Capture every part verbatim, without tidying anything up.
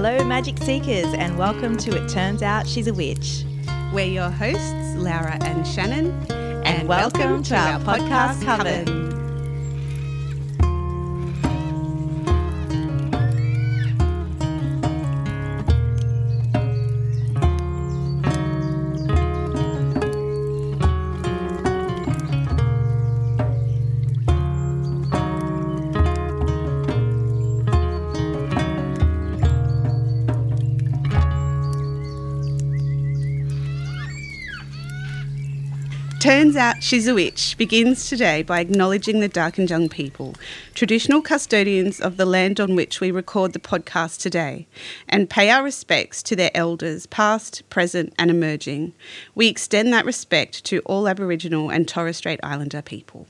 Hello, Magic Seekers, and welcome to It Turns Out She's a Witch. We're your hosts, Laura and Shannon, and, and welcome, welcome to, to our, our podcast coven. Turns Out She's a Witch begins today by acknowledging the Darkinjung people, traditional custodians of the land on which we record the podcast today, and pay our respects to their elders, past, present and emerging. We extend that respect to all Aboriginal and Torres Strait Islander people.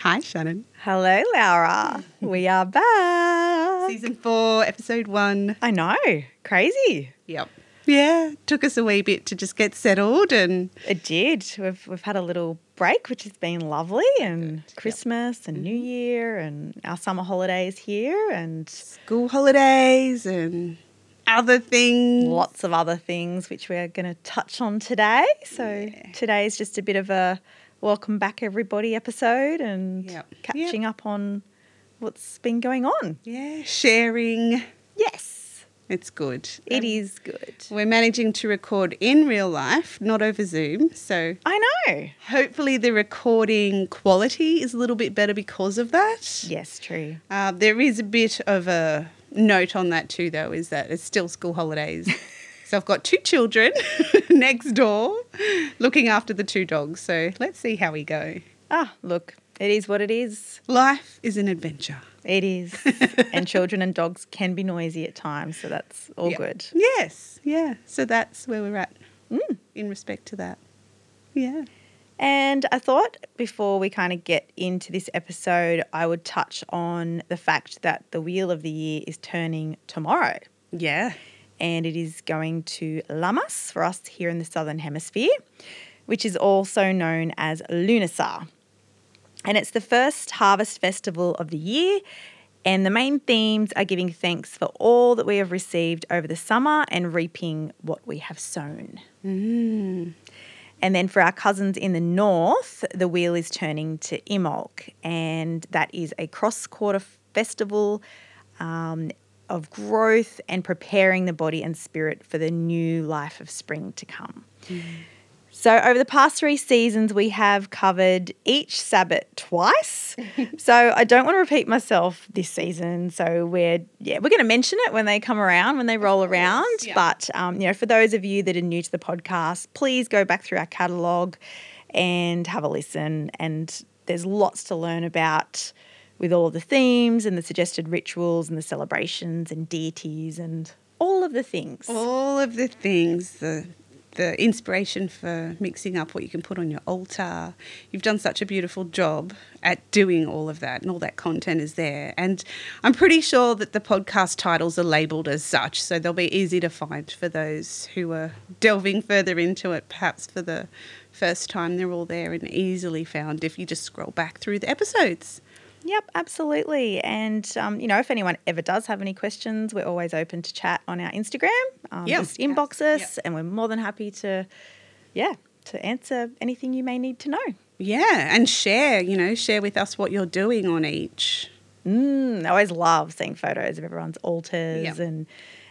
Hi, Shannon. Hello, Laura. We are back. Season four, episode one. I know. Crazy. Yep. Yeah, took us a wee bit to just get settled, and it did. We've we've had a little break, which has been lovely, and good. Christmas yep. and New Year, and our summer holidays here, and school holidays, and other things, lots of other things, which we're going to touch on today. So yeah. Today is just a bit of a welcome back, everybody, episode, and yep. catching yep. up on what's been going on. Yeah, sharing. Yes. It's good. It um, is good. We're managing to record in real life, not over Zoom. So I know. Hopefully the recording quality is a little bit better because of that. Yes, true. Uh, there is a bit of a note on that too, though, is that it's still school holidays. So I've got two children next door looking after the two dogs. So let's see how we go. Ah, look, it is what it is. Life is an adventure. It is. And children and dogs can be noisy at times, so that's all yep. good. Yes, yeah. So that's where we're at mm. in respect to that. Yeah. And I thought before we kind of get into this episode, I would touch on the fact that the wheel of the year is turning tomorrow. Yeah. And it is going to Lammas for us here in the Southern Hemisphere, which is also known as Lunasaar. And it's the first harvest festival of the year, and the main themes are giving thanks for all that we have received over the summer and reaping what we have sown. Mm. And then for our cousins in the north, the wheel is turning to Imolk, and that is a cross-quarter festival um, of growth and preparing the body and spirit for the new life of spring to come. Mm. So over the past three seasons, we have covered each Sabbath twice. So I don't want to repeat myself this season. So we're yeah we're going to mention it when they come around, when they roll around. Yeah. But um, you know, for those of you that are new to the podcast, please go back through our catalogue and have a listen. And there's lots to learn about with all the themes and the suggested rituals and the celebrations and deities and all of the things. All of the things. The The inspiration for mixing up what you can put on your altar. You've done such a beautiful job at doing all of that, and all that content is there. And I'm pretty sure that the podcast titles are labelled as such, so they'll be easy to find for those who are delving further into it, perhaps for the first time. They're all there and easily found if you just scroll back through the episodes. Yep, absolutely. And, um, you know, if anyone ever does have any questions, we're always open to chat on our Instagram. Um, yep. Just inbox us yep. and we're more than happy to, yeah, to answer anything you may need to know. Yeah, and share, you know, share with us what you're doing on each. Mm, I always love seeing photos of everyone's altars yep. and,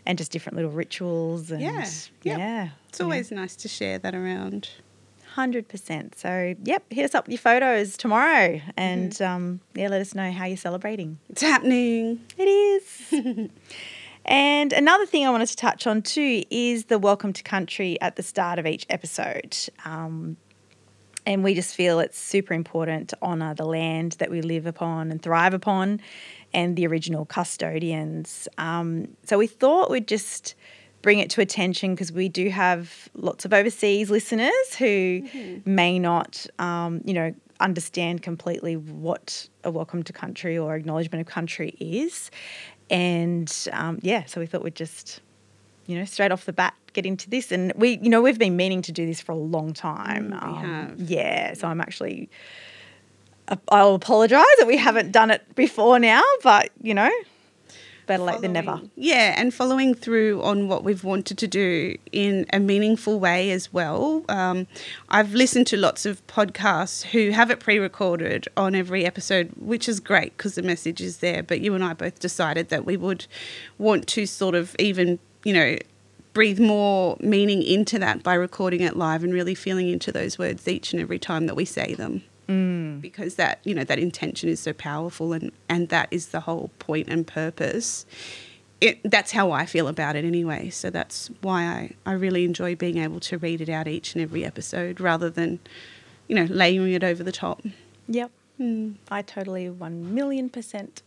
and just different little rituals. And yeah, yep. yeah. It's always yeah. nice to share that around. one hundred percent. So, yep, hit us up with your photos tomorrow and, mm-hmm. um, yeah, let us know how you're celebrating. It's happening. It is. And another thing I wanted to touch on too is the welcome to country at the start of each episode. Um, and we just feel it's super important to honour the land that we live upon and thrive upon and the original custodians. Um, so we thought we'd just bring it to attention because we do have lots of overseas listeners who mm-hmm. may not, um, you know, understand completely what a welcome to country or acknowledgement of country is. And, um, yeah, so we thought we'd just, you know, straight off the bat get into this. And, we, you know, we've been meaning to do this for a long time. We um, have. Yeah, so I'm actually – I'll apologise that we haven't done it before now, but, you know – better late than never. Yeah, and following through on what we've wanted to do in a meaningful way as well. Um, I've listened to lots of podcasts who have it pre-recorded on every episode, which is great because the message is there. But you and I both decided that we would want to sort of even, you know, breathe more meaning into that by recording it live and really feeling into those words each and every time that we say them. Mm. Because that, you know, that intention is so powerful, and, and that is the whole point and purpose. It, that's how I feel about it anyway. So that's why I, I really enjoy being able to read it out each and every episode rather than, you know, layering it over the top. Yep. Mm. I totally one million percent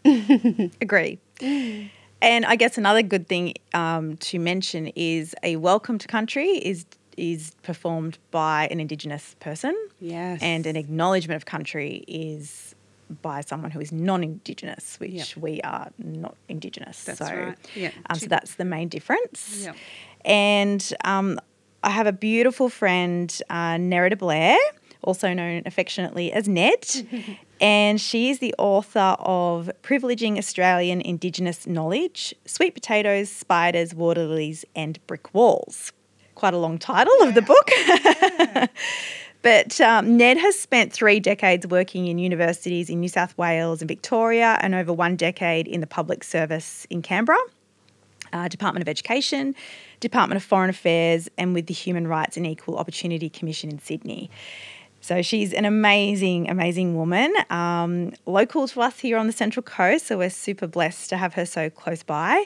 agree. And I guess another good thing um, to mention is a welcome to country is is performed by an Indigenous person. Yes. And an acknowledgement of country is by someone who is non-Indigenous, which yep. we are not Indigenous. That's so, right. Yeah. Um, so that's the main difference. Yep. And um, I have a beautiful friend, uh, Nerida Blair, also known affectionately as Ned, and she is the author of Privileging Australian Indigenous Knowledge, Sweet Potatoes, Spiders, Water Lilies and Brick Walls. Quite a long title yeah. of the book. Yeah. But um, Ned has spent three decades working in universities in New South Wales and Victoria, and over one decade in the public service in Canberra, uh, Department of Education, Department of Foreign Affairs, and with the Human Rights and Equal Opportunity Commission in Sydney. So she's an amazing, amazing woman, um, local to us here on the Central Coast, so we're super blessed to have her so close by.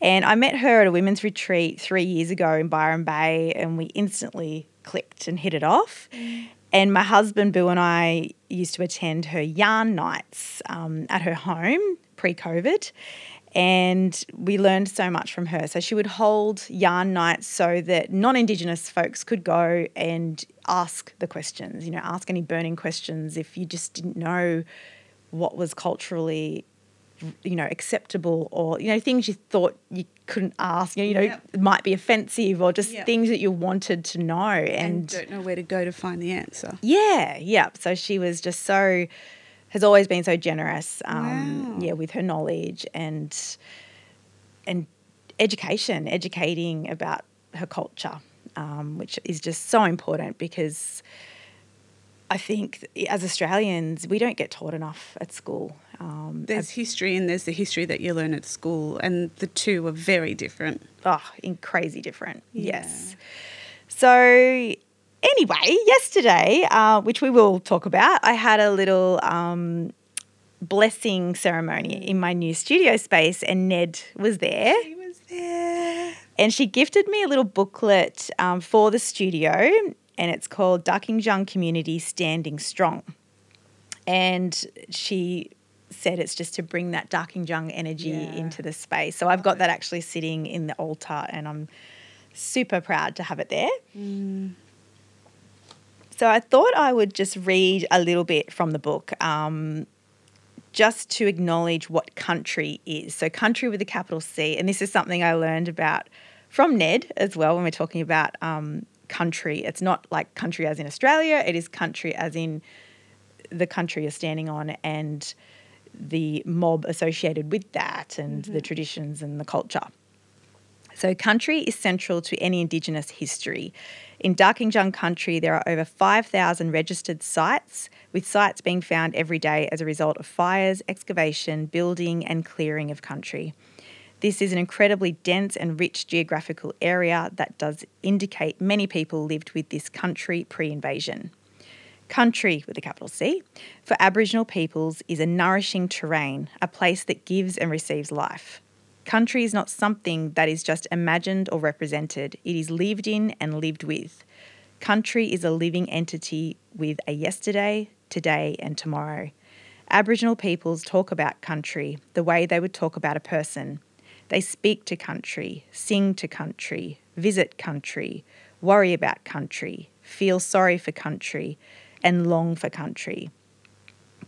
And I met her at a women's retreat three years ago in Byron Bay, and we instantly clicked and hit it off. Mm. And my husband, Boo, and I used to attend her yarn nights um, at her home pre-COVID, and we learned so much from her. So she would hold yarn nights so that non-Indigenous folks could go and ask the questions, you know, ask any burning questions if you just didn't know what was culturally, you know, acceptable, or, you know, things you thought you couldn't ask, you know, yep. it might be offensive, or just yep. things that you wanted to know. And, and don't know where to go to find the answer. Yeah, yeah. So she was just so, has always been so generous, um, wow. yeah, with her knowledge and and education, educating about her culture. Um, which is just so important, because I think as Australians we don't get taught enough at school. Um, there's history and there's the history that you learn at school, and the two are very different. Oh, and crazy different, yeah. Yes. So anyway, yesterday, uh, which we will talk about, I had a little um, blessing ceremony in my new studio space, and Ned was there. She was there. And she gifted me a little booklet um, for the studio, and it's called Darkinjung Community Standing Strong. And she said it's just to bring that Darkinjung energy yeah. into the space. So I've got that actually sitting in the altar, and I'm super proud to have it there. Mm. So I thought I would just read a little bit from the book, um, just to acknowledge what country is. So country with a capital C, and this is something I learned about from Ned as well when we're talking about um, country. It's not like country as in Australia. It is country as in the country you're standing on and the mob associated with that, and mm-hmm. the traditions and the culture. So country is central to any Indigenous history. In Darkinjung country, there are over five thousand registered sites, with sites being found every day as a result of fires, excavation, building and clearing of country. This is an incredibly dense and rich geographical area that does indicate many people lived with this country pre-invasion. Country, with a capital C, for Aboriginal peoples is a nourishing terrain, a place that gives and receives life. Country is not something that is just imagined or represented. It is lived in and lived with. Country is a living entity with a yesterday, today and tomorrow. Aboriginal peoples talk about country the way they would talk about a person. They speak to country, sing to country, visit country, worry about country, feel sorry for country and long for country.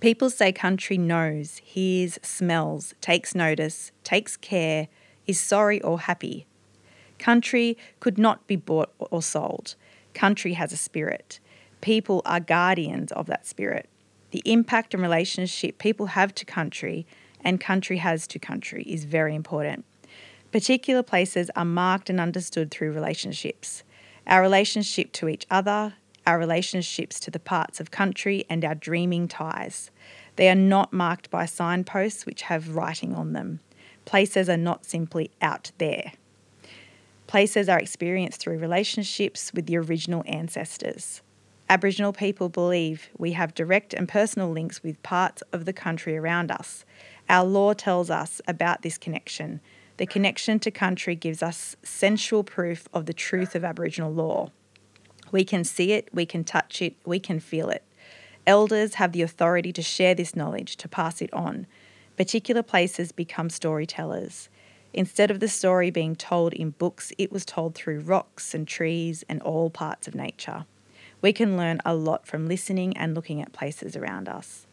People say country knows, hears, smells, takes notice, takes care, is sorry or happy. Country could not be bought or sold. Country has a spirit. People are guardians of that spirit. The impact and relationship people have to country and country has to country is very important. Particular places are marked and understood through relationships. Our relationship to each other, our relationships to the parts of country, and our dreaming ties. They are not marked by signposts which have writing on them. Places are not simply out there. Places are experienced through relationships with the original ancestors. Aboriginal people believe we have direct and personal links with parts of the country around us. Our law tells us about this connection. The connection to country gives us sensual proof of the truth of Aboriginal law. We can see it, we can touch it, we can feel it. Elders have the authority to share this knowledge, to pass it on. Particular places become storytellers. Instead of the story being told in books, it was told through rocks and trees and all parts of nature. We can learn a lot from listening and looking at places around us.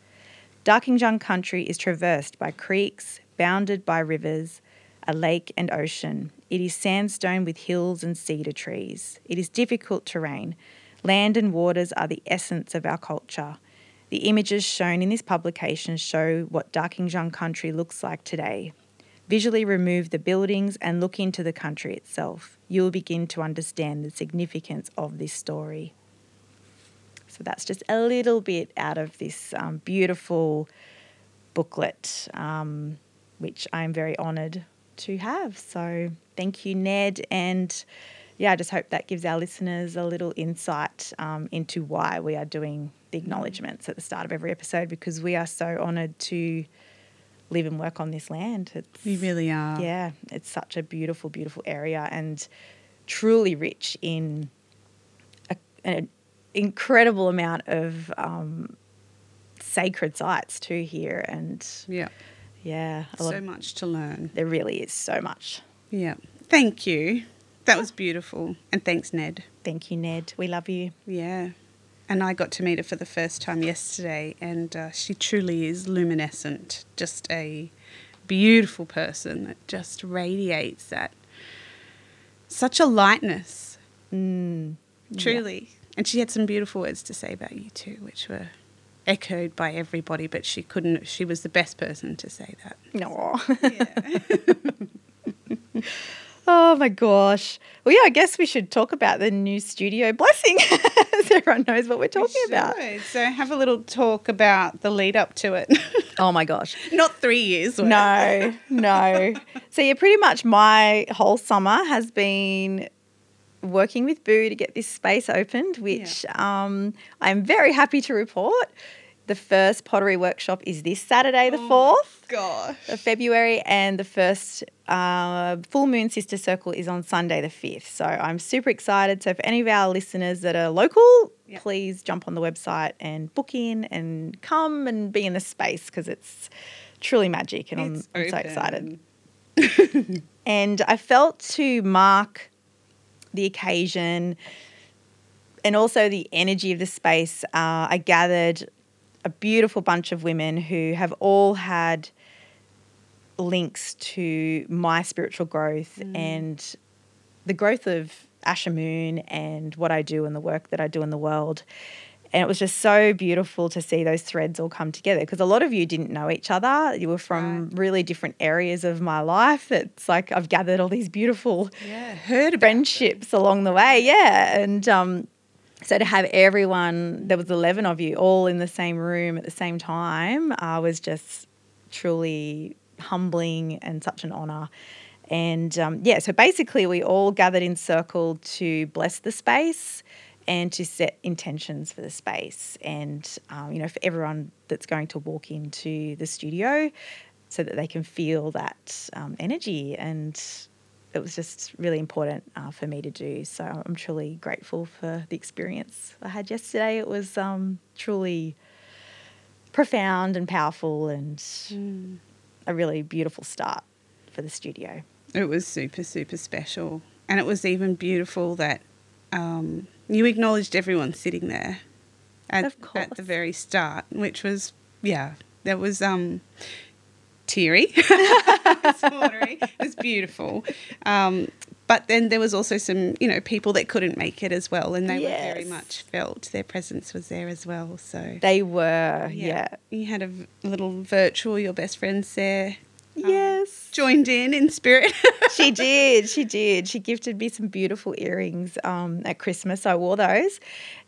Darkinjung country is traversed by creeks, bounded by rivers, a lake and ocean. It is sandstone with hills and cedar trees. It is difficult terrain. Land and waters are the essence of our culture. The images shown in this publication show what Darkinjung country looks like today. Visually remove the buildings and look into the country itself. You will begin to understand the significance of this story. So that's just a little bit out of this um, beautiful booklet, um, which I'm very honoured to have. So thank you, Ned. And yeah, I just hope that gives our listeners a little insight um, into why we are doing the acknowledgements at the start of every episode, because we are so honoured to live and work on this land. It's, we really are. Yeah, it's such a beautiful, beautiful area and truly rich in a, an incredible amount of um, sacred sites too here. And yeah. Yeah. So much to learn. There really is so much. Yeah. Thank you. That was beautiful. And thanks, Ned. Thank you, Ned. We love you. Yeah. And I got to meet her for the first time yesterday, and uh, she truly is luminescent, just a beautiful person that just radiates that. Such a lightness. Mm. Truly. Yeah. And she had some beautiful words to say about you too, which were echoed by everybody, but she couldn't, she was the best person to say that. No. Yeah. Oh my gosh. Well, yeah, I guess we should talk about the new studio blessing so everyone knows what we're talking we about. So have a little talk about the lead up to it. Oh my gosh. Not three years. Worth. No, no. So yeah, pretty much my whole summer has been working with Boo to get this space opened, which yeah. um, I'm very happy to report. The first pottery workshop is this Saturday, the oh fourth gosh. of February, and the first uh, full moon sister circle is on Sunday, the fifth. So I'm super excited. So for any of our listeners that are local, yeah. please jump on the website and book in and come and be in the space, because it's truly magic, and I'm, I'm so excited. And I felt to mark the occasion and also the energy of the space, uh, I gathered a beautiful bunch of women who have all had links to my spiritual growth mm. and the growth of Asha Moon and what I do and the work that I do in the world. And it was just so beautiful to see those threads all come together, because a lot of you didn't know each other. You were from right. really different areas of my life. It's like I've gathered all these beautiful yeah, heard friendships them. along the way. Yeah. And um, so to have everyone, there was eleven of you all in the same room at the same time, uh, was just truly humbling and such an honour. And, um, yeah, so basically we all gathered in circle to bless the space and to set intentions for the space and, um, you know, for everyone that's going to walk into the studio, so that they can feel that um, energy. And it was just really important uh, for me to do. So I'm truly grateful for the experience I had yesterday. It was um, truly profound and powerful and mm. a really beautiful start for the studio. It was super, super special. And it was even beautiful that um, you acknowledged everyone sitting there at, of course. at the very start, which was, yeah, that was um, teary. It's watery. It's beautiful. Um, But then there was also some, you know, people that couldn't make it as well, and they yes. were very much felt. Their presence was there as well. So they were, yeah. yeah. You had a little virtual, your best friends there. Yes. Um, joined in in spirit. She did. She did. She gifted me some beautiful earrings um, at Christmas. I wore those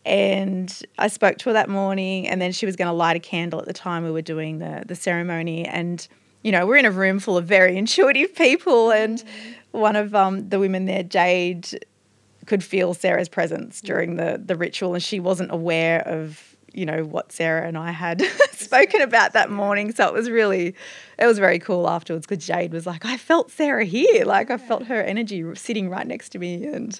and I spoke to her that morning, and then she was going to light a candle at the time we were doing the, the ceremony. And, you know, we're in a room full of very intuitive people, and one of um, the women there, Jade, could feel Sarah's presence during the, the ritual, and she wasn't aware of, you know, what Sarah and I had spoken about that morning. So it was really, it was very cool afterwards, because Jade was like, I felt Sarah here. Like, I felt her energy sitting right next to me. And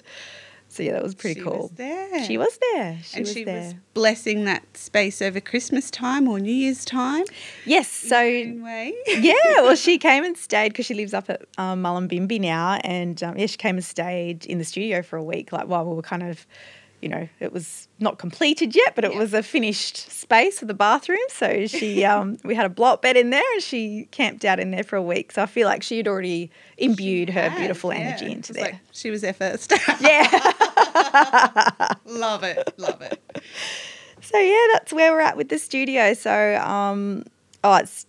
so, yeah, that was pretty she cool. She was there. She was there. She and was she there. was blessing that space over Christmas time or New Year's time. Yes. So, yeah, well, she came and stayed, because she lives up at um, Mullumbimby now. And, um, yeah, she came and stayed in the studio for a week, like while we were kind of, you know, it was not completed yet, but it yeah. was a finished space with the bathroom. So she, um, we had a block bed in there, and she camped out in there for a week. So I feel like she had already imbued she her had, beautiful yeah. energy into there. Like, she was there first. Yeah. Love it. Love it. So, yeah, that's where we're at with the studio. So, um, oh, it's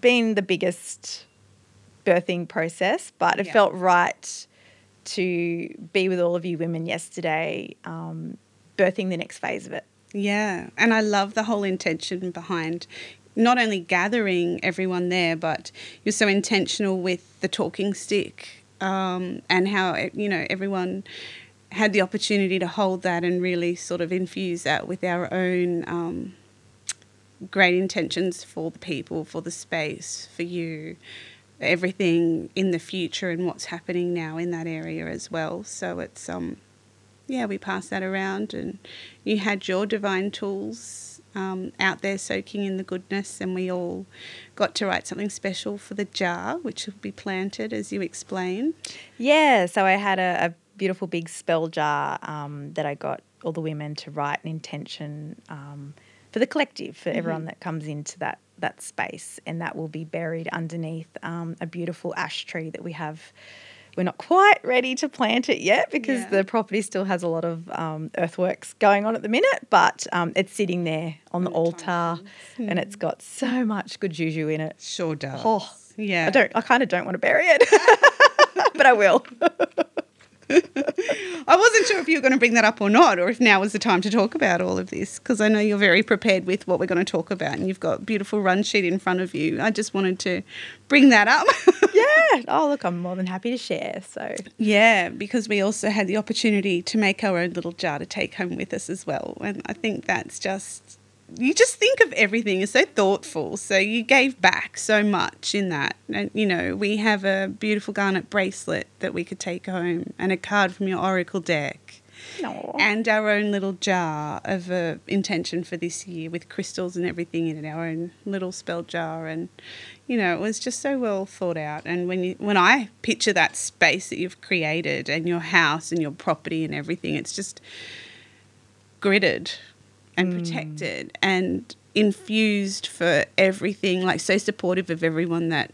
been the biggest birthing process, but it yeah. felt right to be with all of you women yesterday, um, birthing the next phase of it. Yeah, and I love the whole intention behind not only gathering everyone there, but you're so intentional with the talking stick um, and how, you know, everyone had the opportunity to hold that and really sort of infuse that with our own um, great intentions for the people, for the space, for you, everything in the future and what's happening now in that area as well. So it's, um, yeah, we passed that around, and you had your divine tools um, out there soaking in the goodness, and we all got to write something special for the jar, which will be planted, as you explained. Yeah, so I had a, a beautiful big spell jar um, that I got all the women to write an intention um, for the collective, for mm-hmm. everyone that comes into that that space, and that will be buried underneath um, a beautiful ash tree that we have. We're not quite ready to plant it yet, because yeah. the property still has a lot of um, earthworks going on at the minute, but um, it's sitting there on the altar mm. and it's got so much good juju in it. Sure does. Oh, yeah. I don't. I kind of don't want to bury it, but I will. I wasn't sure if you were going to bring that up or not, or if now was the time to talk about all of this, because I know you're very prepared with what we're going to talk about, and you've got a beautiful run sheet in front of you. I just wanted to bring that up. Yeah. Oh, look, I'm more than happy to share. So yeah, because we also had the opportunity to make our own little jar to take home with us as well, and I think that's just, you just think of everything. You're so thoughtful. So you gave back so much in that. And, you know, we have a beautiful garnet bracelet that we could take home, and a card from your oracle deck. Aww. And our own little jar of uh, intention for this year, with crystals and everything in it, our own little spell jar. And, you know, it was just so well thought out. And when you, when I picture that space that you've created, and your house and your property and everything, it's just gridded and protected mm. and infused for everything, like so supportive of everyone that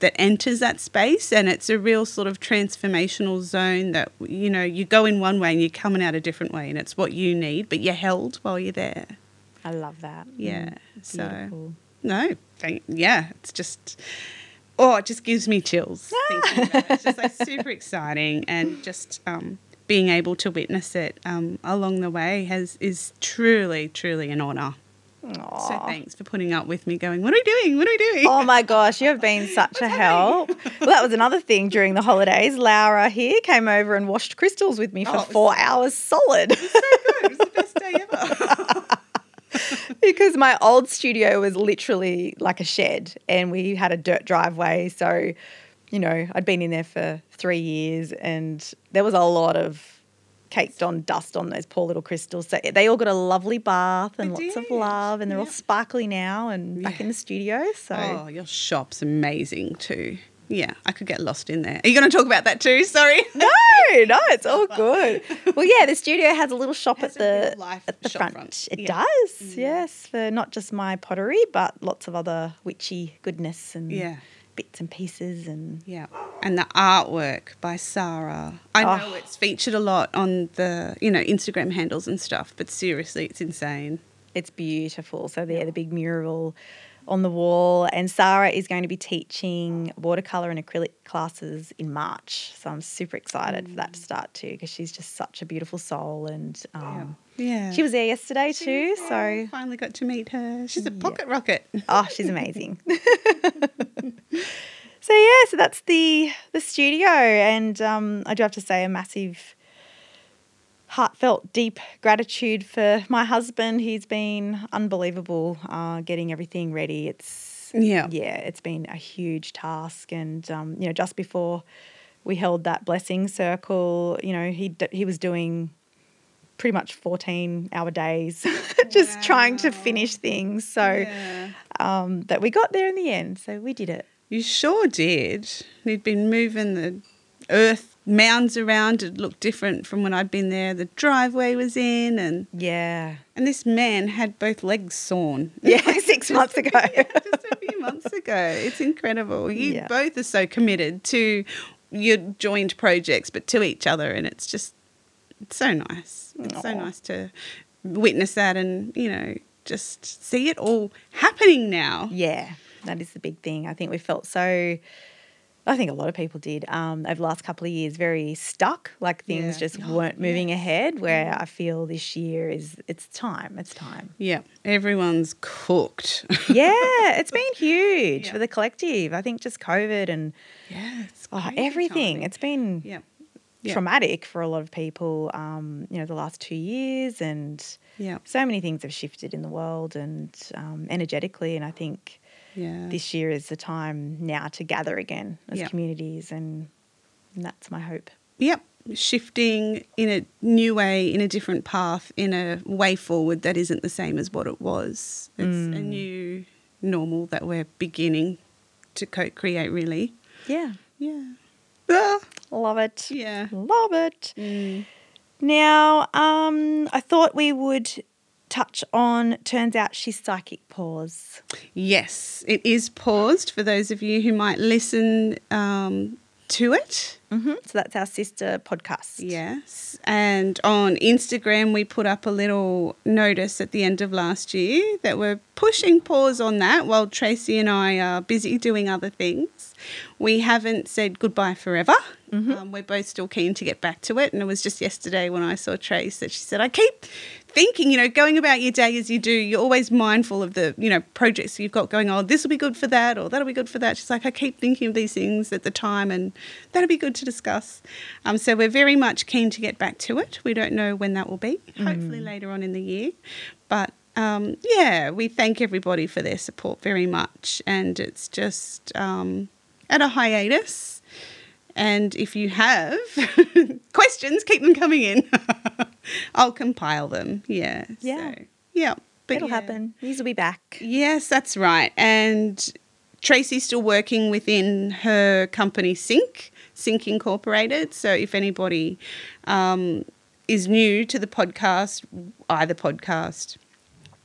that enters that space. And it's a real sort of transformational zone that, you know, you go in one way and you're coming out a different way, and it's what you need, but you're held while you're there. I love that. Yeah. Mm, so, beautiful. No, thank, yeah, it's just, oh, it just gives me chills thinking about it. It's just like super exciting, and just um being able to witness it um, along the way has is truly, truly an honour. Aww. So thanks for putting up with me going, what are we doing? What are we doing? Oh, my gosh, you have been such a help. Well, that was another thing during the holidays. Laura here came over and washed crystals with me for oh, four was, hours solid. It was so good. It was the best day ever. Because my old studio was literally like a shed, and we had a dirt driveway, so you know, I'd been in there for three years and there was a lot of caked on dust on those poor little crystals. So they all got a lovely bath and they lots did. of love, and they're yeah. all sparkly now and back yeah. in the studio. So oh, your shop's amazing too. Yeah, I could get lost in there. Are you going to talk about that too? Sorry. No, no, it's all good. Well, yeah, the studio has a little shop at the at the front. front. It yeah. does, yeah. yes, for not just my pottery but lots of other witchy goodness and yeah. bits and pieces. And yeah, and the artwork by Sarah. I oh. know it's featured a lot on the, you know, Instagram handles and stuff, but seriously, it's insane. It's beautiful. So they're the big mural on the wall, and Sarah is going to be teaching watercolour and acrylic classes in March. So I'm super excited mm. for that to start too, because she's just such a beautiful soul, and um, yeah. yeah, she was there yesterday she too. So I finally got to meet her. She's a pocket yeah. rocket. Oh, she's amazing. So yeah, so that's the the studio, and um, I do have to say a massive, heartfelt, deep gratitude for my husband. He's been unbelievable uh, getting everything ready. It's yeah, yeah, it's been a huge task, and um, you know, just before we held that blessing circle, you know, he d- he was doing pretty much fourteen-hour days, just wow. trying to finish things. So yeah. um, that we got there in the end. So we did it. You sure did. He'd been moving the earth mounds around. It looked different from when I'd been there. The driveway was in, and yeah, and this man had both legs sawn. Yeah, six months ago. Yeah, just a few months ago. It's incredible. You yeah. both are so committed to your joint projects, but to each other, and it's just it's so nice. It's Aww. so nice to witness that, and you know, just see it all happening now. Yeah, that is the big thing. I think we felt so. I think a lot of people did um, over the last couple of years, very stuck, like things yeah. just weren't moving yeah. ahead, where yeah. I feel this year is it's time, it's time. Yeah, everyone's cooked. Yeah, it's been huge yeah. for the collective. I think just COVID and yeah, it's oh, everything. Timing. It's been yeah. Yeah. traumatic for a lot of people, um, you know, the last two years and yeah. so many things have shifted in the world and um, energetically, and I think yeah. this year is the time now to gather again as yep. communities, and that's my hope. Yep, shifting in a new way, in a different path, in a way forward that isn't the same as what it was. It's mm. a new normal that we're beginning to co-create, really. Yeah. Yeah. Ah. Love it. Yeah. Love it. Mm. Now, um, I thought we would touch on Turns Out She's Psychic Pause. Yes, it is paused for those of you who might listen um, to it. Mm-hmm. So that's our sister podcast. Yes, and on Instagram we put up a little notice at the end of last year that we're pushing pause on that while Tracy and I are busy doing other things. We haven't said goodbye forever. Mm-hmm. Um, we're both still keen to get back to it, and it was just yesterday when I saw Trace that she said, I keep thinking, you know, going about your day as you do, you're always mindful of the, you know, projects you've got going on. This will be good for that, or that'll be good for that. She's like, I keep thinking of these things at the time, and that'll be good to discuss. Um, so we're very much keen to get back to it. We don't know when that will be, mm. hopefully later on in the year. But, um, yeah, we thank everybody for their support very much, and it's just um, at a hiatus. And if you have questions, keep them coming in. I'll compile them. Yeah. Yeah. So, yeah. But It'll yeah. happen. These will be back. Yes, that's right. And Tracy's still working within her company Sync, Sync Incorporated. So if anybody um, is new to the podcast, either podcast,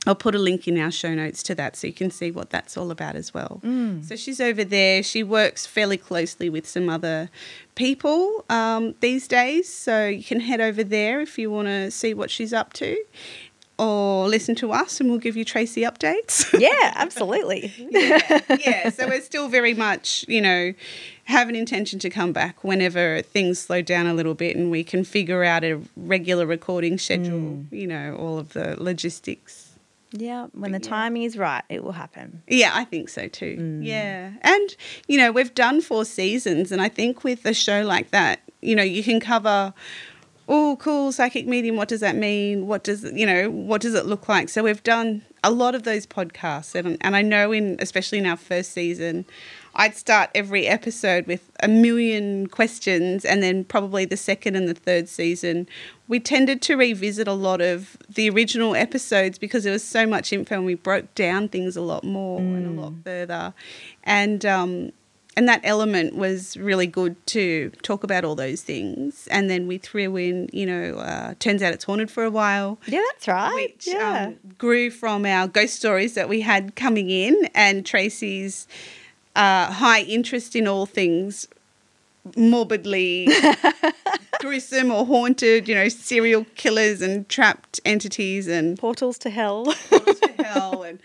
I'll put a link in our show notes to that so you can see what that's all about as well. Mm. So she's over there. She works fairly closely with some other people um, these days, so you can head over there if you want to see what she's up to, or listen to us and we'll give you Tracy updates. Yeah, absolutely. yeah, yeah, so we're still very much, you know, have an intention to come back whenever things slow down a little bit and we can figure out a regular recording schedule, mm. you know, all of the logistics. Yeah, when the timing is right, it will happen. Yeah, I think so too. Mm. Yeah. And, you know, we've done four seasons, and I think with a show like that, you know, you can cover, oh, cool, psychic medium, what does that mean? What does, you know, what does it look like? So we've done a lot of those podcasts, and, and I know in, especially in our first season, I'd start every episode with a million questions, and then probably the second and the third season we tended to revisit a lot of the original episodes because there was so much info and we broke down things a lot more mm. and a lot further. And um, and that element was really good to talk about all those things. And then we threw in, you know, uh, Turns Out It's Haunted for a while. Yeah, that's right. Which yeah. um, grew from our ghost stories that we had coming in, and Tracy's uh, high interest in all things morbidly gruesome or haunted, you know, serial killers and trapped entities and... Portals to hell. Portals to hell. And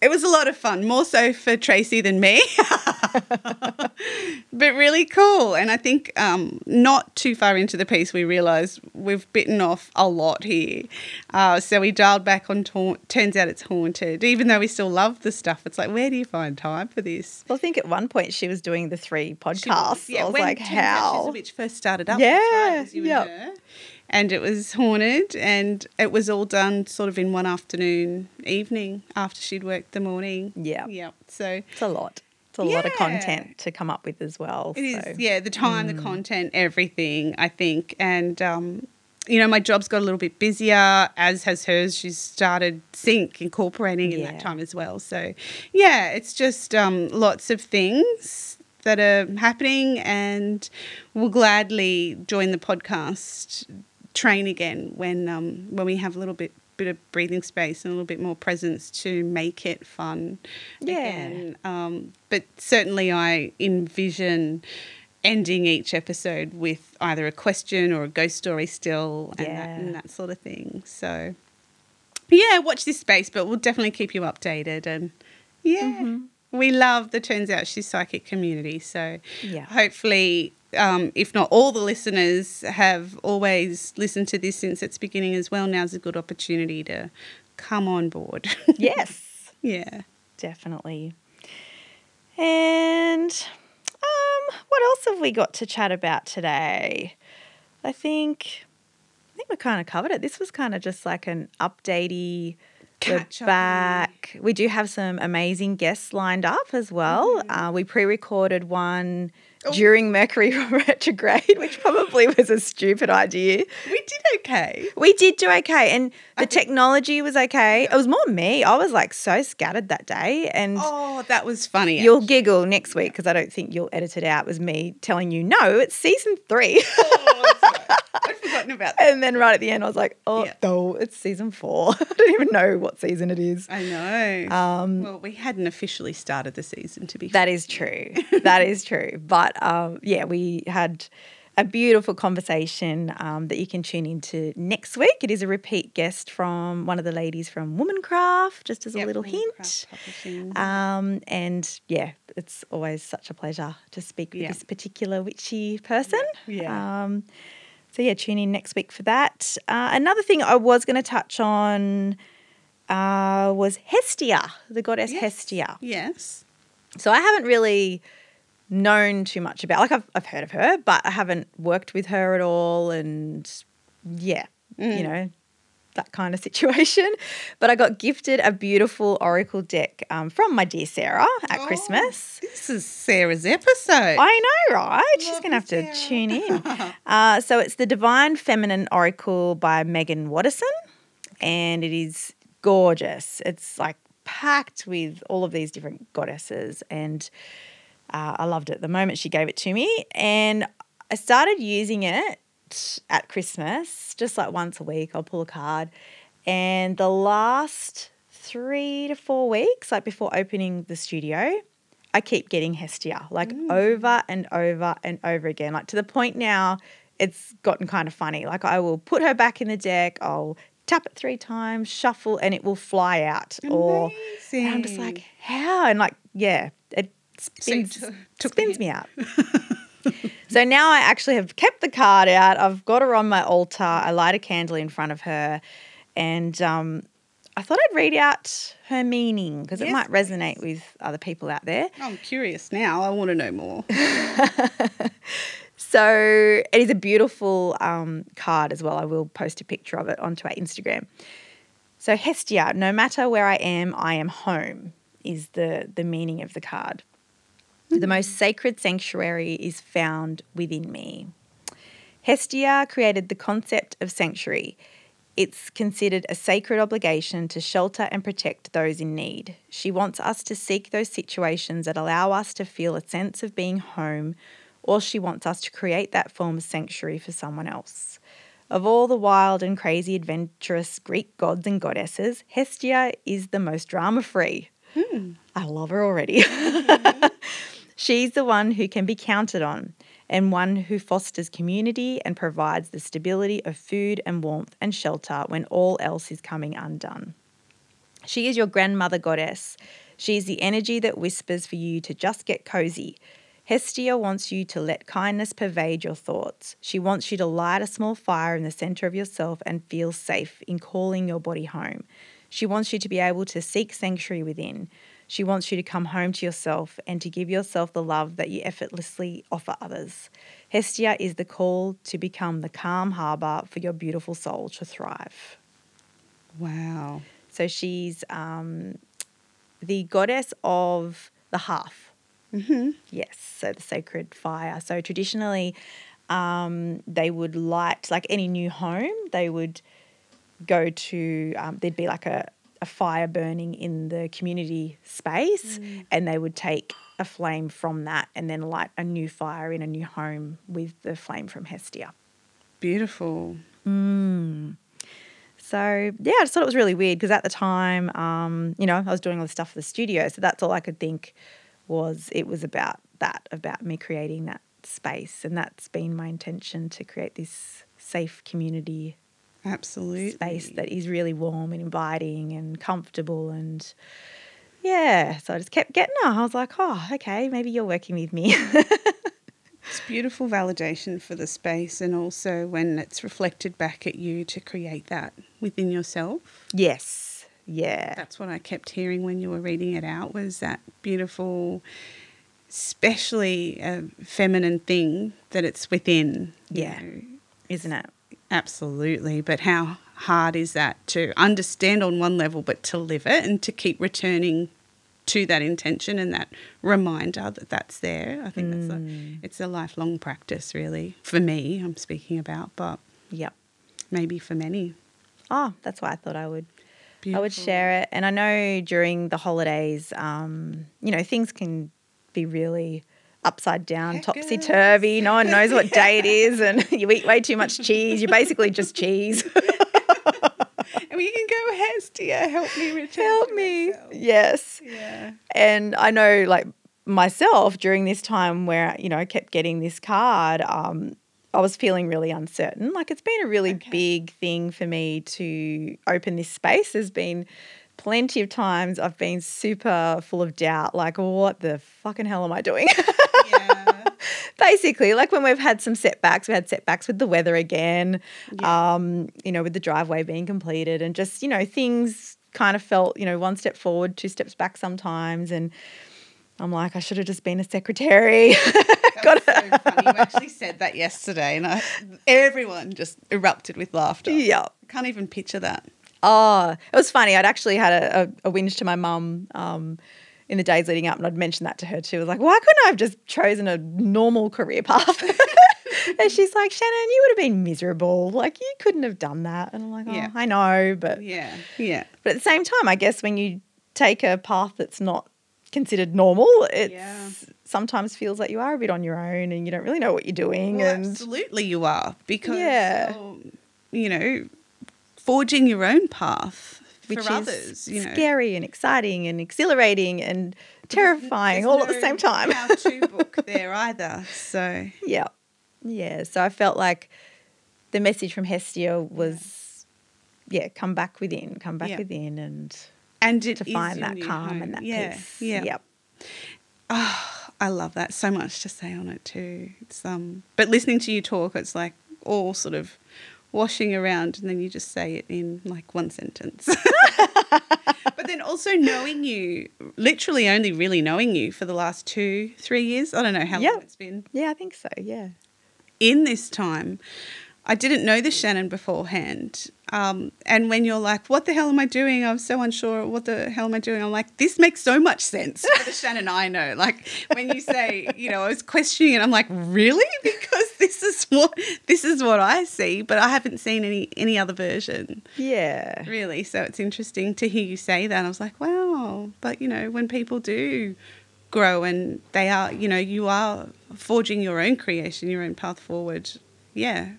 it was a lot of fun, more so for Tracy than me, but really cool. And I think um, not too far into the piece we realised we've bitten off a lot here. Uh, so we dialed back on taunt. Turns out it's haunted. Even though we still love the stuff, it's like, where do you find time for this? Well, I think at one point she was doing the three podcasts. Was, yeah, I was when like, how? Which first started up. Yeah. Right, as you yep. and her. And it was haunted, and it was all done sort of in one afternoon, evening, after she'd worked the morning. Yeah. Yeah. So it's a lot. It's a yeah. lot of content to come up with as well. It so. is, yeah, the time, mm. the content, everything, I think. And, um, you know, my job's got a little bit busier, as has hers. She's started Sync Incorporating in yeah. that time as well. So, yeah, it's just um, lots of things that are happening, and we'll gladly join the podcast train again when um, when we have a little bit bit of breathing space and a little bit more presence to make it fun yeah. again. Um, but certainly I envision ending each episode with either a question or a ghost story still and, yeah. that, and that sort of thing. So, yeah, watch this space, but we'll definitely keep you updated. And, yeah, mm-hmm. we love the Turns Out She's Psychic community. So yeah. hopefully... Um, if not all the listeners have always listened to this since its beginning as well, now's a good opportunity to come on board. Yes. Yeah. Definitely. And um, what else have we got to chat about today? I think I think we kind of covered it. This was kind of just like an updatey catch up. Back. We do have some amazing guests lined up as well. Mm-hmm. Uh, we pre-recorded one during Mercury retrograde, which probably was a stupid idea. We did okay. We did do okay, and the think, technology was okay. It was more me. I was like so scattered that day. And oh, that was funny. You'll actually giggle next week because I don't think you'll edit it out. It was me telling you, no, it's season three. Oh, that's right. I'd forgotten about that. And then right at the end I was like, oh, yeah. no, it's season four. I don't even know what season it is. I know. Um, well, we hadn't officially started the season, to be fair. That is true. That is true. But Um, yeah, we had a beautiful conversation um, that you can tune into next week. It is a repeat guest from one of the ladies from Womancraft, just as yep, a little hint. Um, and, yeah, it's always such a pleasure to speak with yep. this particular witchy person. Yeah. yeah. Um, so, yeah, tune in next week for that. Uh, another thing I was going to touch on uh, was Hestia, the goddess yes. Hestia. Yes. So I haven't really known too much about, like I've I've heard of her, but I haven't worked with her at all, and yeah, mm. you know, that kind of situation. But I got gifted a beautiful oracle deck um, from my dear Sarah at oh, Christmas. This is Sarah's episode. I know, right? Love She's gonna have Sarah. to tune in. uh, so it's the Divine Feminine Oracle by Megan Watterson, and it is gorgeous. It's like packed with all of these different goddesses and. Uh, I loved it the moment she gave it to me, and I started using it at Christmas, just like once a week I'll pull a card, and the last three to four weeks, like before opening the studio, I keep getting Hestia, like mm. over and over and over again, like to the point now it's gotten kind of funny. Like I will put her back in the deck, I'll tap it three times, shuffle, and it will fly out. Amazing. Or and I'm just like, how? And like, yeah, it Spins, so took spins me out. So now I actually have kept the card out. I've got her on my altar. I light a candle in front of her, and um, I thought I'd read out her meaning because yes, it might resonate please. with other people out there. I'm curious now. I want to know more. So it is a beautiful um, card as well. I will post a picture of it onto our Instagram. So Hestia, no matter where I am, I am home is the, the meaning of the card. The most sacred sanctuary is found within me. Hestia created the concept of sanctuary. It's considered a sacred obligation to shelter and protect those in need. She wants us to seek those situations that allow us to feel a sense of being home, or she wants us to create that form of sanctuary for someone else. Of all the wild and crazy adventurous Greek gods and goddesses, Hestia is the most drama-free. Hmm. I love her already. She's the one who can be counted on and one who fosters community and provides the stability of food and warmth and shelter when all else is coming undone. She is your grandmother goddess. She is the energy that whispers for you to just get cozy. Hestia wants you to let kindness pervade your thoughts. She wants you to light a small fire in the center of yourself and feel safe in calling your body home. She wants you to be able to seek sanctuary within. She wants you to come home to yourself and to give yourself the love that you effortlessly offer others. Hestia is the call to become the calm harbour for your beautiful soul to thrive. Wow. So she's um, the goddess of the hearth. Mm-hmm. Yes, so the sacred fire. So traditionally um, they would light, like any new home, they would go to, um, there'd be like a, a fire burning in the community space mm. and they would take a flame from that and then light a new fire in a new home with the flame from Hestia. Beautiful. Mm. So, yeah, I just thought it was really weird because at the time, um, you know, I was doing all the stuff for the studio, so that's all I could think was it was about that, about me creating that space, and that's been my intention to create this safe community absolutely space that is really warm and inviting and comfortable and, yeah, so I just kept getting her. I was like, oh, okay, maybe you're working with me. It's beautiful validation for the space and also when it's reflected back at you to create that within yourself. Yes. Yeah. That's what I kept hearing when you were reading it out was that beautiful, especially a feminine thing that it's within. Yeah. You know. Isn't it? Absolutely. But how hard is that to understand on one level but to live it and to keep returning to that intention and that reminder that that's there. I think mm. that's a, it's a lifelong practice really for me I'm speaking about, but yep. maybe for many. Oh, that's why I thought I would. Beautiful. I would share it. And I know during the holidays, um, you know, things can be really upside down, topsy-turvy. No one knows what yeah. day it is and you eat way too much cheese. You're basically just cheese. And we can go, Hestia, help me return Help me. Myself. Yes. Yeah. And I know, like, myself during this time where, you know, I kept getting this card, um, I was feeling really uncertain. Like it's been a really okay. big thing for me to open this space. There's been plenty of times I've been super full of doubt, like what the fucking hell am I doing? Yeah. Basically, like when we've had some setbacks, we had setbacks with the weather again, yeah. um, you know, with the driveway being completed and just, you know, things kind of felt, you know, one step forward, two steps back sometimes and I'm like, I should have just been a secretary. That was so funny. You actually said that yesterday and I, everyone just erupted with laughter. Yeah. I can't even picture that. Oh, it was funny. I'd actually had a, a, a whinge to my mum um, in the days leading up and I'd mentioned that to her too. I was like, why couldn't I have just chosen a normal career path? And she's like, Shannon, you would have been miserable. Like you couldn't have done that. And I'm like, oh, yeah. I know. But yeah, yeah. But at the same time, I guess when you take a path that's not considered normal, it yeah. sometimes feels like you are a bit on your own and you don't really know what you're doing. Well, and absolutely you are because, yeah. um, you know, forging your own path Which for others. You know. Scary and exciting and exhilarating and terrifying all no at the same time. There's no how-to book there either. So Yeah. Yeah. So I felt like the message from Hestia was, yeah, yeah come back within, come back yeah. within and – And it to find that calm home. And that yeah, peace. Yeah. Yep. Oh, I love that. So much to say on it too. It's um but listening to you talk, it's like all sort of washing around and then you just say it in like one sentence. But then also knowing you, literally only really knowing you for the last two, three years. I don't know how yep. long it's been. Yeah, I think so, yeah. In this time, I didn't know this Shannon beforehand. Um, and when you're like, what the hell am I doing? I'm so unsure. What the hell am I doing? I'm like, this makes so much sense for the Shannon I know. Like when you say, you know, I was questioning it, I'm like, really? Because this is what this is what I see, but I haven't seen any, any other version. Yeah. Really. So it's interesting to hear you say that. I was like, wow. But, you know, when people do grow and they are, you know, you are forging your own creation, your own path forward, yeah.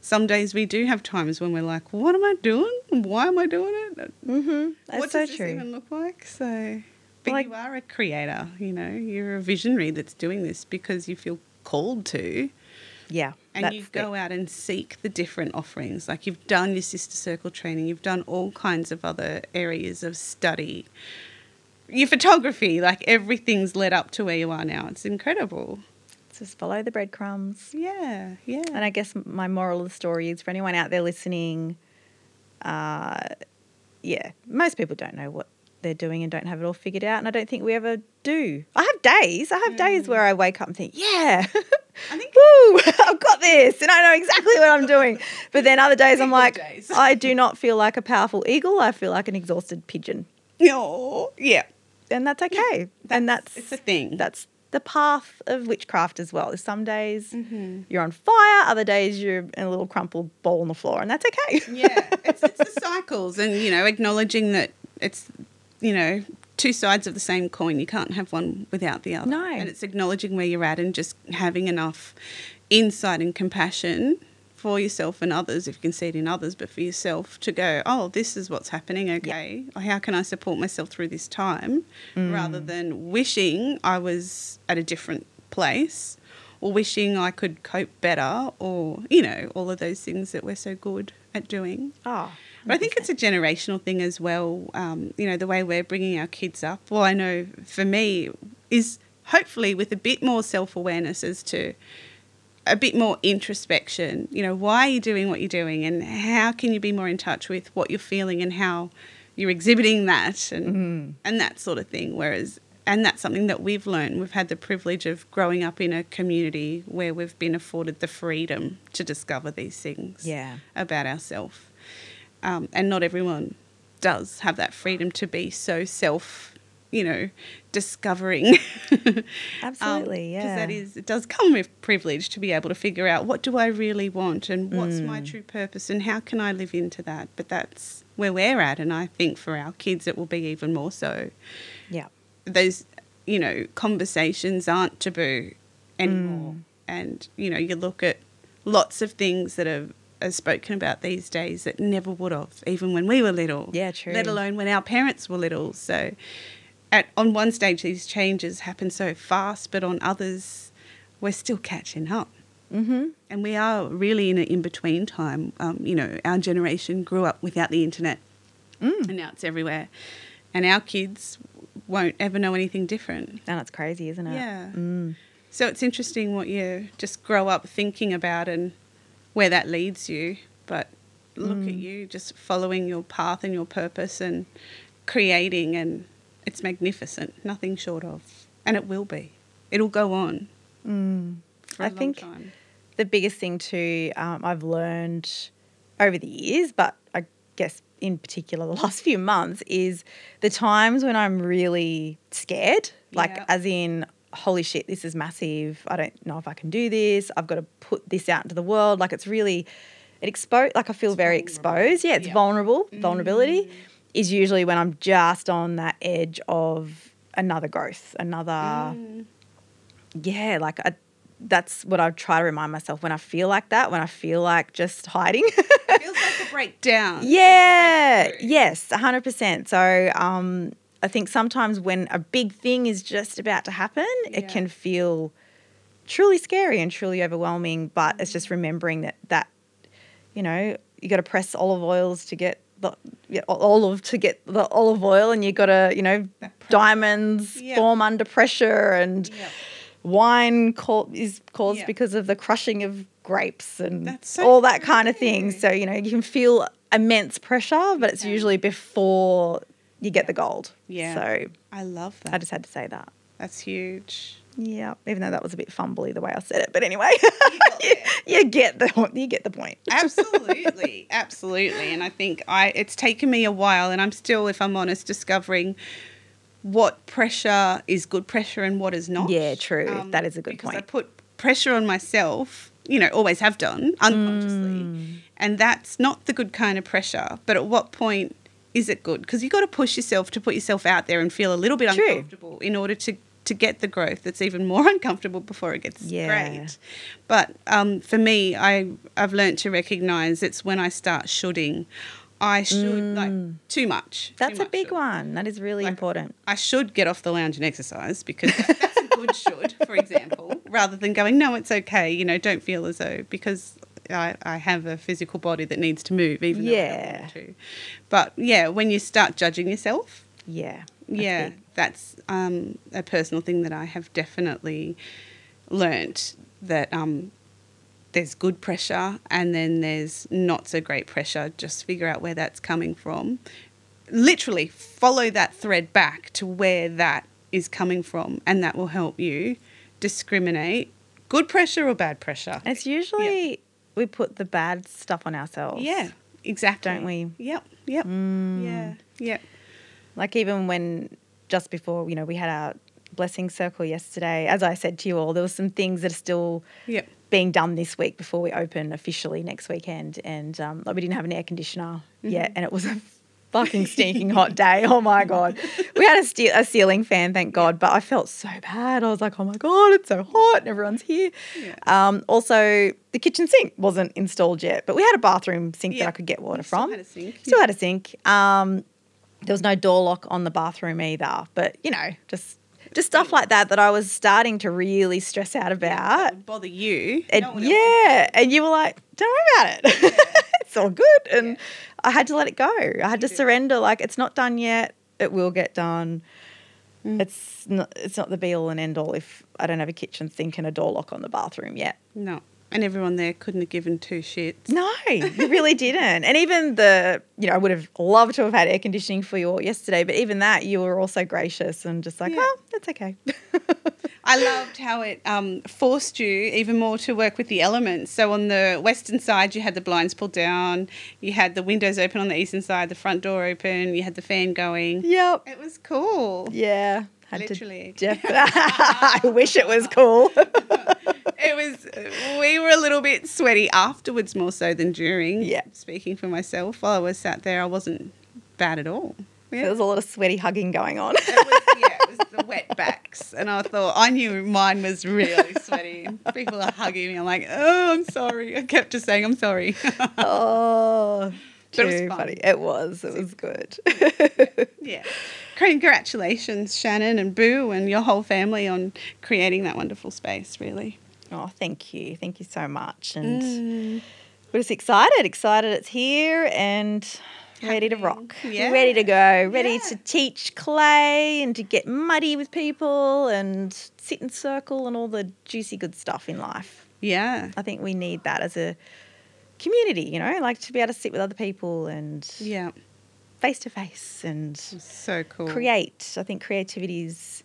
Some days we do have times when we're like, what am I doing? Why am I doing it? Mm-hmm. That's what does so this true. Even look like? So But like, you are a creator, you know. You're a visionary that's doing this because you feel called to. Yeah. And you go out and seek the different offerings. Like, you've done your Sister Circle training. You've done all kinds of other areas of study. Your photography, like, everything's led up to where you are now. It's incredible. Just follow the breadcrumbs. Yeah, yeah. And I guess my moral of the story is, for anyone out there listening, uh, yeah, most people don't know what they're doing and don't have it all figured out, and I don't think we ever do. I have days. I have mm. days where I wake up and think, yeah, I think woo, I've got this and I know exactly what I'm doing. But then other days I'm like, days. I do not feel like a powerful eagle. I feel like an exhausted pigeon. Oh, yeah. And that's okay. Yeah, that's, and that's – it's a thing. That's the path of witchcraft as well. Some days mm-hmm. you're on fire, other days you're in a little crumpled ball on the floor, and that's okay. Yeah, it's, it's the cycles, and, you know, acknowledging that it's – you know, two sides of the same coin. You can't have one without the other. No. And it's acknowledging where you're at and just having enough insight and compassion for yourself and others, if you can see it in others, but for yourself to go, oh, this is what's happening, okay. Yeah. How can I support myself through this time mm. rather than wishing I was at a different place or wishing I could cope better or, you know, all of those things that we're so good at doing. Oh, but I think it's a generational thing as well, um, you know, the way we're bringing our kids up. Well, I know for me is hopefully with a bit more self-awareness as to a bit more introspection, you know, why are you doing what you're doing and how can you be more in touch with what you're feeling and how you're exhibiting that and mm-hmm. and that sort of thing. Whereas, and that's something that we've learned. We've had the privilege of growing up in a community where we've been afforded the freedom to discover these things yeah. about ourselves. Um, and not everyone does have that freedom to be so self, you know, discovering. Absolutely, um, yeah. Because that is, it does come with privilege to be able to figure out what do I really want and what's mm. my true purpose and how can I live into that. But that's where we're at, and I think for our kids it will be even more so. Yeah. Those, you know, conversations aren't taboo anymore. Mm. And, you know, you look at lots of things that are Has spoken about these days that never would have, even when we were little. Yeah, true. Let alone when our parents were little. So, at on one stage, these changes happen so fast, but on others, we're still catching up. Mm-hmm. And we are really in an in-between time. Um, you know, our generation grew up without the internet, mm. and now it's everywhere. And our kids won't ever know anything different. And it's crazy, isn't it? Yeah. Mm. So it's interesting what you just grow up thinking about and where that leads you, but look mm. at you just following your path and your purpose and creating, and it's magnificent, nothing short of, and it will be. It'll go on mm. for a I long think time. The biggest thing too um, I've learned over the years, but I guess in particular the last few months, is the times when I'm really scared, like yeah. as in, holy shit, this is massive. I don't know if I can do this. I've got to put this out into the world. Like, it's really, it exposed, like I feel it's very vulnerable. exposed. Yeah, it's yeah. vulnerable. Mm. Vulnerability is usually when I'm just on that edge of another growth, another, mm. yeah, like I, that's what I try to remind myself when I feel like that, when I feel like just hiding. It feels like a breakdown. Yeah, like yes, one hundred percent. So, um, I think sometimes when a big thing is just about to happen, yeah. it can feel truly scary and truly overwhelming, but mm. it's just remembering that, that you know, you got to press olive oils to get the yeah, olive to get the olive oil, and you got to, you know, diamonds yeah. form under pressure, and yeah. wine co- is caused yeah. because of the crushing of grapes and so all that crazy. Kind of thing. So, you know, you can feel immense pressure, but it's yeah. usually before – you get yeah. the gold. Yeah. So I love that. I just had to say that. That's huge. Yeah. Even though that was a bit fumbly the way I said it. But anyway, you, you get the you get the point. Absolutely. Absolutely. And I think I it's taken me a while, and I'm still, if I'm honest, discovering what pressure is good pressure and what is not. Yeah, true. Um, that is a good because point. Because I put pressure on myself, you know, always have done, unconsciously. Mm. And that's not the good kind of pressure. But at what point is it good? Because you've got to push yourself to put yourself out there and feel a little bit True. Uncomfortable in order to, to get the growth that's even more uncomfortable before it gets yeah. great. But um, for me, I, I've learned to recognise it's when I start shoulding. I should mm. like too much. That's too much a big should. one. That is really like, important. I should get off the lounge and exercise because that, that's a good should, for example, rather than going, no, it's okay, you know, don't feel as though because I, I have a physical body that needs to move even yeah. though I don't want to. But, yeah, when you start judging yourself, yeah, that's yeah, big. that's um, a personal thing that I have definitely learnt that um, – there's good pressure and then there's not so great pressure. Just figure out where that's coming from. Literally follow that thread back to where that is coming from and that will help you discriminate good pressure or bad pressure. It's usually yep. we put the bad stuff on ourselves. Yeah, exactly. Don't we? Yep, yep, mm. yeah, yep. Like even when just before, you know, we had our blessing circle yesterday, as I said to you all, there were some things that are still... Yep. being done this week before we open officially next weekend, and um, like we didn't have an air conditioner mm-hmm. yet, and it was a fucking stinking hot day. Oh my god, we had a, ste- a ceiling fan, thank God, but I felt so bad. I was like, oh my god, it's so hot, and everyone's here. Yeah. Um, also, the kitchen sink wasn't installed yet, but we had a bathroom sink yeah. that I could get water still from. Had a sink. Still yeah. had a sink. Um, there was no door lock on the bathroom either, but you know, just. Just stuff like that that I was starting to really stress out about. It would bother you. And, no yeah. And you were like, don't worry about it. Yeah. It's all good. And yeah. I had to let it go. I had you to did. surrender. Like, it's not done yet. It will get done. Mm. It's not, it's not the be-all and end-all if I don't have a kitchen sink and a door lock on the bathroom yet. No. And everyone there couldn't have given two shits. No, you really didn't. And even the, you know, I would have loved to have had air conditioning for you all yesterday, but even that you were also gracious and just like, yeah. oh, that's okay. I loved how it um, forced you even more to work with the elements. So on the western side you had the blinds pulled down, you had the windows open on the eastern side, the front door open, you had the fan going. Yep. It was cool. Yeah. Had Literally. Def- I wish it was cool. It was, we were a little bit sweaty afterwards more so than during. Yeah. Speaking for myself, while I was sat there, I wasn't bad at all. Yeah. There was a lot of sweaty hugging going on. It was, yeah, it was the wet backs. And I thought, I knew mine was really sweaty. People are hugging me. I'm like, oh, I'm sorry. I kept just saying, I'm sorry. Oh, but it was funny. It was. It was good. Yeah. yeah. Congratulations, Shannon and Boo and your whole family on creating that wonderful space, really. Oh, thank you. Thank you so much. And mm. we're just excited. Excited it's here and ready to rock. Yeah. Ready to go. Ready yeah. to teach clay and to get muddy with people and sit in circle and all the juicy good stuff in life. Yeah. I think we need that as a community, you know, like to be able to sit with other people and yeah, face to face and so cool. create. I think creativity is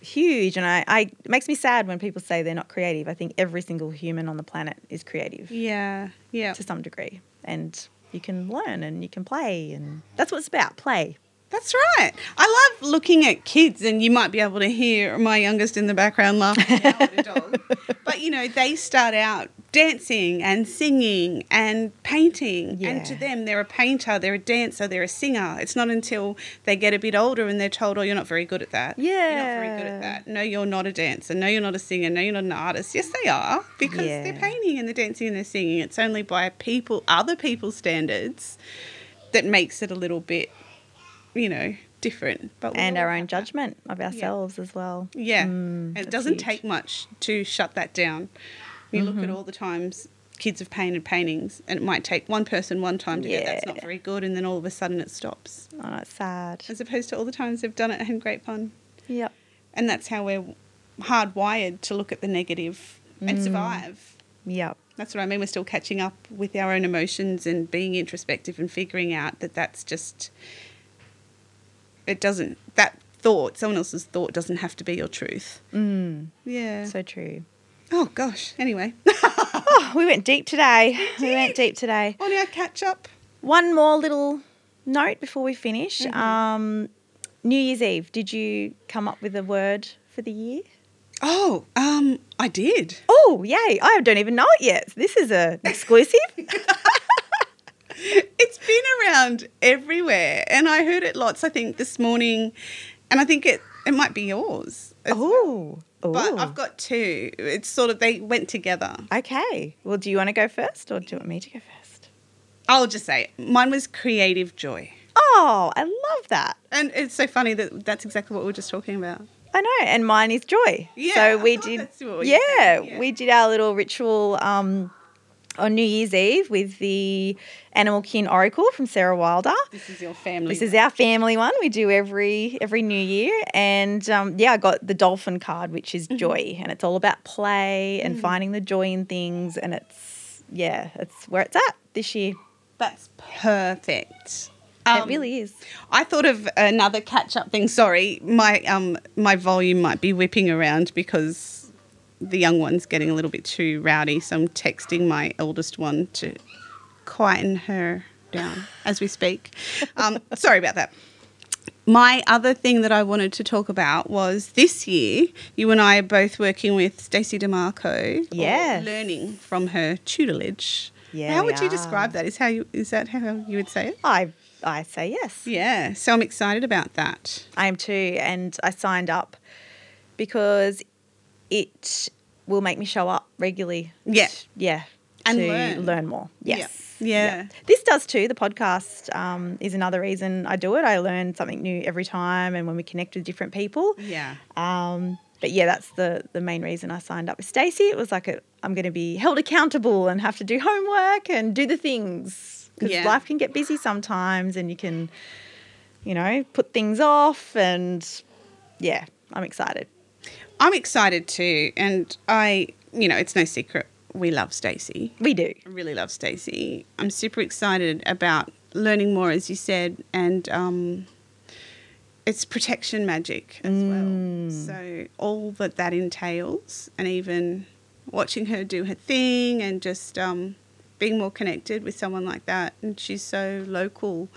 huge, and I, I it makes me sad when people say they're not creative. I think every single human on the planet is creative. Yeah, yeah, to some degree, and you can learn and you can play, and that's what it's about, play. That's right. I love looking at kids, and you might be able to hear my youngest in the background laughing now at a dog. But, you know, they start out dancing and singing and painting. Yeah. And to them, they're a painter, they're a dancer, they're a singer. It's not until they get a bit older and they're told, oh, you're not very good at that. Yeah. You're not very good at that. No, you're not a dancer. No, you're not a singer. No, you're not an artist. Yes, they are, because yeah. they're painting and they're dancing and they're singing. It's only by people, other people's standards that makes it a little bit... you know, different. But and our own judgment of ourselves yeah. as well. Yeah. Mm, it doesn't huge. take much to shut that down. You mm-hmm. look at all the times kids have painted paintings, and it might take one person one time to yeah. go, that's not very good, and then all of a sudden it stops. Oh, it's sad. As opposed to all the times they've done it and had great fun. Yep. And that's how we're hardwired to look at the negative mm. and survive. Yep. That's what I mean. We're still catching up with our own emotions and being introspective and figuring out that that's just... It doesn't, that thought, someone else's thought doesn't have to be your truth. Mm. Yeah. So true. Oh, gosh. Anyway. oh, we went deep today. We, we went deep today. On our catch-up. One more little note before we finish. Mm-hmm. Um, New Year's Eve, did you come up with a word for the year? Oh, um, I did. Oh, yay. I don't even know it yet. This is an exclusive. It's been around everywhere, and I heard it lots, I think, this morning, and I think it, it might be yours. Oh. Well. But I've got two. It's sort of, they went together. Okay. Well, do you want to go first or do you want me to go first? I'll just say mine was creative joy. Oh, I love that. And it's so funny that that's exactly what we were just talking about. I know, and mine is joy. Yeah, so we did. Yeah, yeah, we did our little ritual um, on New Year's Eve with the Animal Kin Oracle from Sarah Wilder. This is your family. This one. Is our family one. We do every every New Year, and um, yeah, I got the dolphin card, which is joy, mm-hmm. and it's all about play and mm-hmm. finding the joy in things, and it's yeah, it's where it's at this year. That's perfect. Um, it really is. I thought of another catch-up thing. Sorry, my um my volume might be whipping around because the young one's getting a little bit too rowdy, so I'm texting my eldest one to quieten her down as we speak. Um, sorry about that. My other thing that I wanted to talk about was this year you and I are both working with Stacey DeMarco. Yes. Learning from her tutelage. Yeah, how would you are. describe that? Is how you is that how you would say it? I I say yes. Yeah, so I'm excited about that. I am too, and I signed up because it will make me show up regularly. Yeah. To, yeah. And to learn. learn more. Yes. Yeah. Yeah. yeah. This does too. The podcast um, is another reason I do it. I learn something new every time, and when we connect with different people. Yeah. Um, but, yeah, that's the, the main reason I signed up with Stacey. It was like a, I'm going to be held accountable and have to do homework and do the things. Because yeah. life can get busy sometimes and you can, you know, put things off, and, yeah, I'm excited. I'm excited too, and I, you know, it's no secret we love Stacey. We do. I really love Stacey. I'm super excited about learning more, as you said, and um, it's protection magic as mm. well. So all that that entails, and even watching her do her thing and just um, – being more connected with someone like that, and she's so local,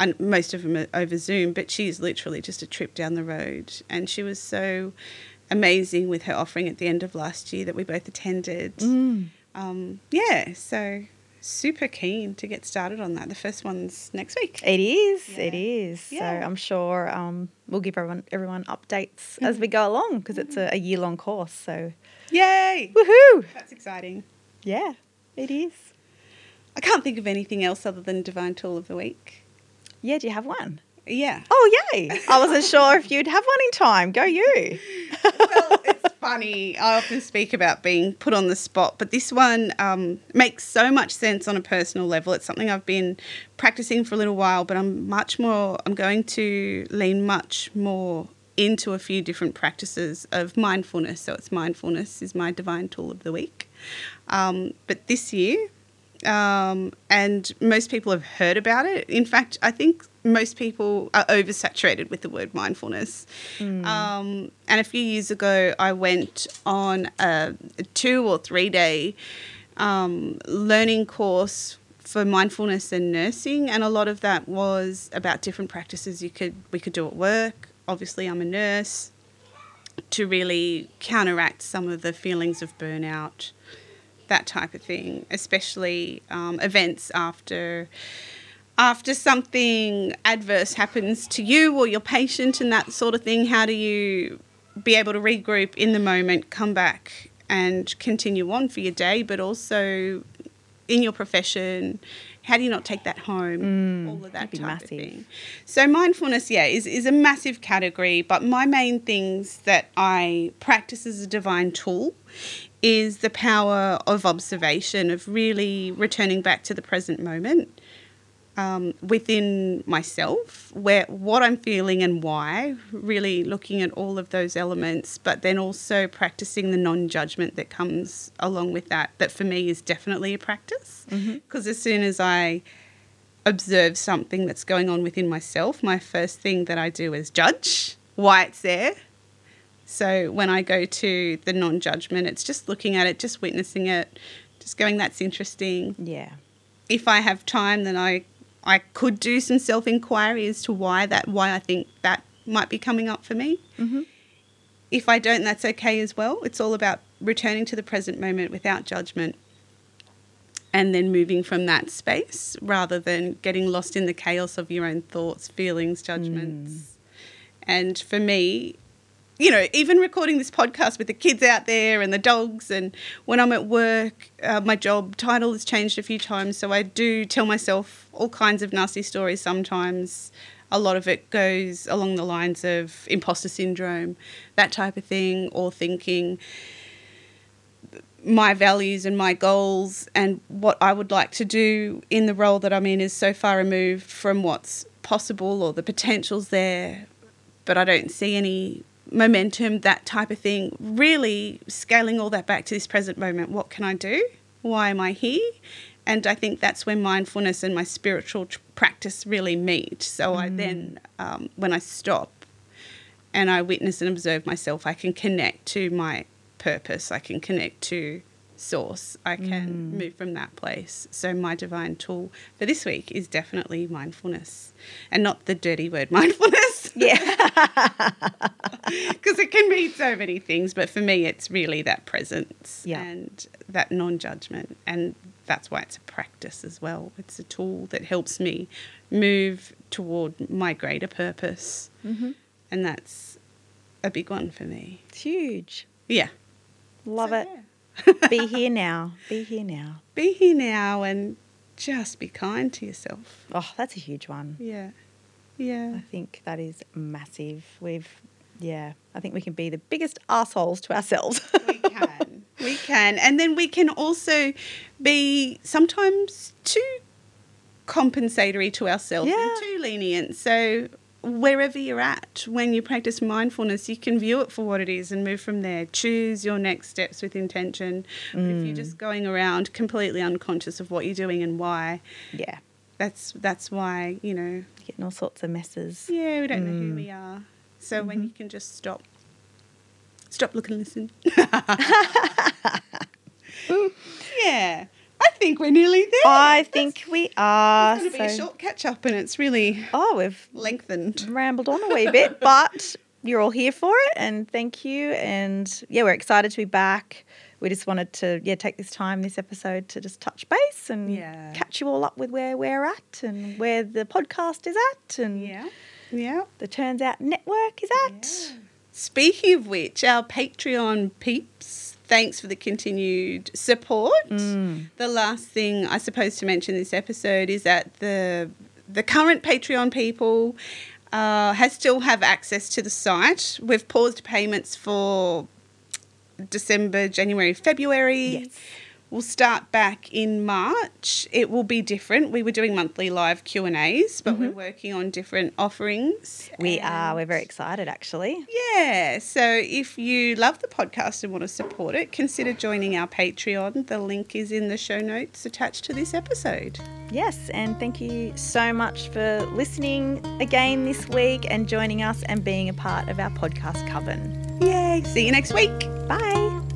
and most of them are over Zoom, but she's literally just a trip down the road, and she was so amazing with her offering at the end of last year that we both attended. Mm. Um, yeah, so super keen to get started on that. The first one's next week. It is, yeah. it is. Yeah. So I'm sure um, we'll give everyone, everyone updates mm-hmm. as we go along, because mm-hmm. it's a, a year-long course. So yay! Woohoo! That's exciting. Yeah, it is. I can't think of anything else other than Divine Tool of the Week. Yeah, do you have one? Yeah. Oh, yay. I wasn't sure if you'd have one in time. Go you. Well, it's funny. I often speak about being put on the spot, but this one um, makes so much sense on a personal level. It's something I've been practicing for a little while, but I'm much more, I'm going to lean much more into a few different practices of mindfulness. So it's mindfulness is my Divine Tool of the Week. Um, but this year... Um, and most people have heard about it. In fact, I think most people are oversaturated with the word mindfulness. Mm. Um, and a few years ago, I went on a two or three day um, learning course for mindfulness and nursing, and a lot of that was about different practices you could we could do at work. Obviously, I'm a nurse, to really counteract some of the feelings of burnout, that type of thing, especially um, events after after something adverse happens to you or your patient and that sort of thing. How do you be able to regroup in the moment, come back and continue on for your day, but also in your profession, how do you not take that home, mm, all of that type massive. of thing. So mindfulness, yeah, is, is a massive category, but my main things that I practice as a divine tool is the power of observation, of really returning back to the present moment um, within myself, where what I'm feeling and why, really looking at all of those elements, but then also practicing the non-judgment that comes along with that, that for me is definitely a practice, because mm-hmm. as soon as I observe something that's going on within myself, my first thing that I do is judge why it's there. So when I go to the non-judgment, it's just looking at it, just witnessing it, just going, that's interesting. Yeah. If I have time, then I I could do some self-inquiry as to why that why I think that might be coming up for me. Mm-hmm. If I don't, that's okay as well. It's all about returning to the present moment without judgment and then moving from that space rather than getting lost in the chaos of your own thoughts, feelings, judgments. Mm. And for me... you know, even recording this podcast with the kids out there and the dogs, and when I'm at work, uh, my job title has changed a few times, so I do tell myself all kinds of nasty stories sometimes. A lot of it goes along the lines of imposter syndrome, that type of thing, or thinking my values and my goals and what I would like to do in the role that I'm in is so far removed from what's possible or the potential's there, but I don't see any momentum, that type of thing. Really scaling all that back to this present moment. What can I do? Why am I here? And I think that's where mindfulness and my spiritual tr- practice really meet. So mm. I then, um, when I stop and I witness and observe myself, I can connect to my purpose. I can connect to source. I can mm. move from that place. So my divine tool for this week is definitely mindfulness, and not the dirty word mindfulness. Yeah. Because it can mean so many things, but for me it's really that presence yeah. and that non-judgment, and that's why it's a practice as well. It's a tool that helps me move toward my greater purpose. Mm-hmm. And that's a big one for me. It's huge. Yeah. Love so, it. Yeah. Be here now. Be here now. Be here now and just be kind to yourself. Oh, that's a huge one. Yeah. Yeah. I think that is massive. We've, yeah, I think we can be the biggest assholes to ourselves. We can. We can. And then we can also be sometimes too compensatory to ourselves yeah. and too lenient. So wherever you're at, when you practice mindfulness, you can view it for what it is and move from there. Choose your next steps with intention. Mm. If you're just going around completely unconscious of what you're doing and why, yeah, that's that's why, you know. You're getting all sorts of messes. Yeah, we don't mm. know who we are. So mm-hmm. when you can just stop. Stop, look and listen. Yeah, I think we're nearly there. I That's, think we are. It's going to so. be a short catch-up, and it's really oh, we've lengthened. Rambled on a wee bit, but you're all here for it, and thank you. And, yeah, we're excited to be back. We just wanted to, yeah, take this time, this episode, to just touch base and yeah. catch you all up with where we're at and where the podcast is at and yeah, yeah. the Turns Out Network is at. Yeah. Speaking of which, our Patreon peeps, thanks for the continued support. Mm. The last thing I suppose to mention this episode is that the the current Patreon people uh, has still have access to the site. We've paused payments for December, January, February. Yes. We'll start back in March. It will be different. We were doing monthly live Q and A's, but mm-hmm. we're working on different offerings. We are. We're very excited, actually. Yeah. So if you love the podcast and want to support it, consider joining our Patreon. The link is in the show notes attached to this episode. Yes, and thank you so much for listening again this week and joining us and being a part of our podcast coven. Yay. See you next week. Bye.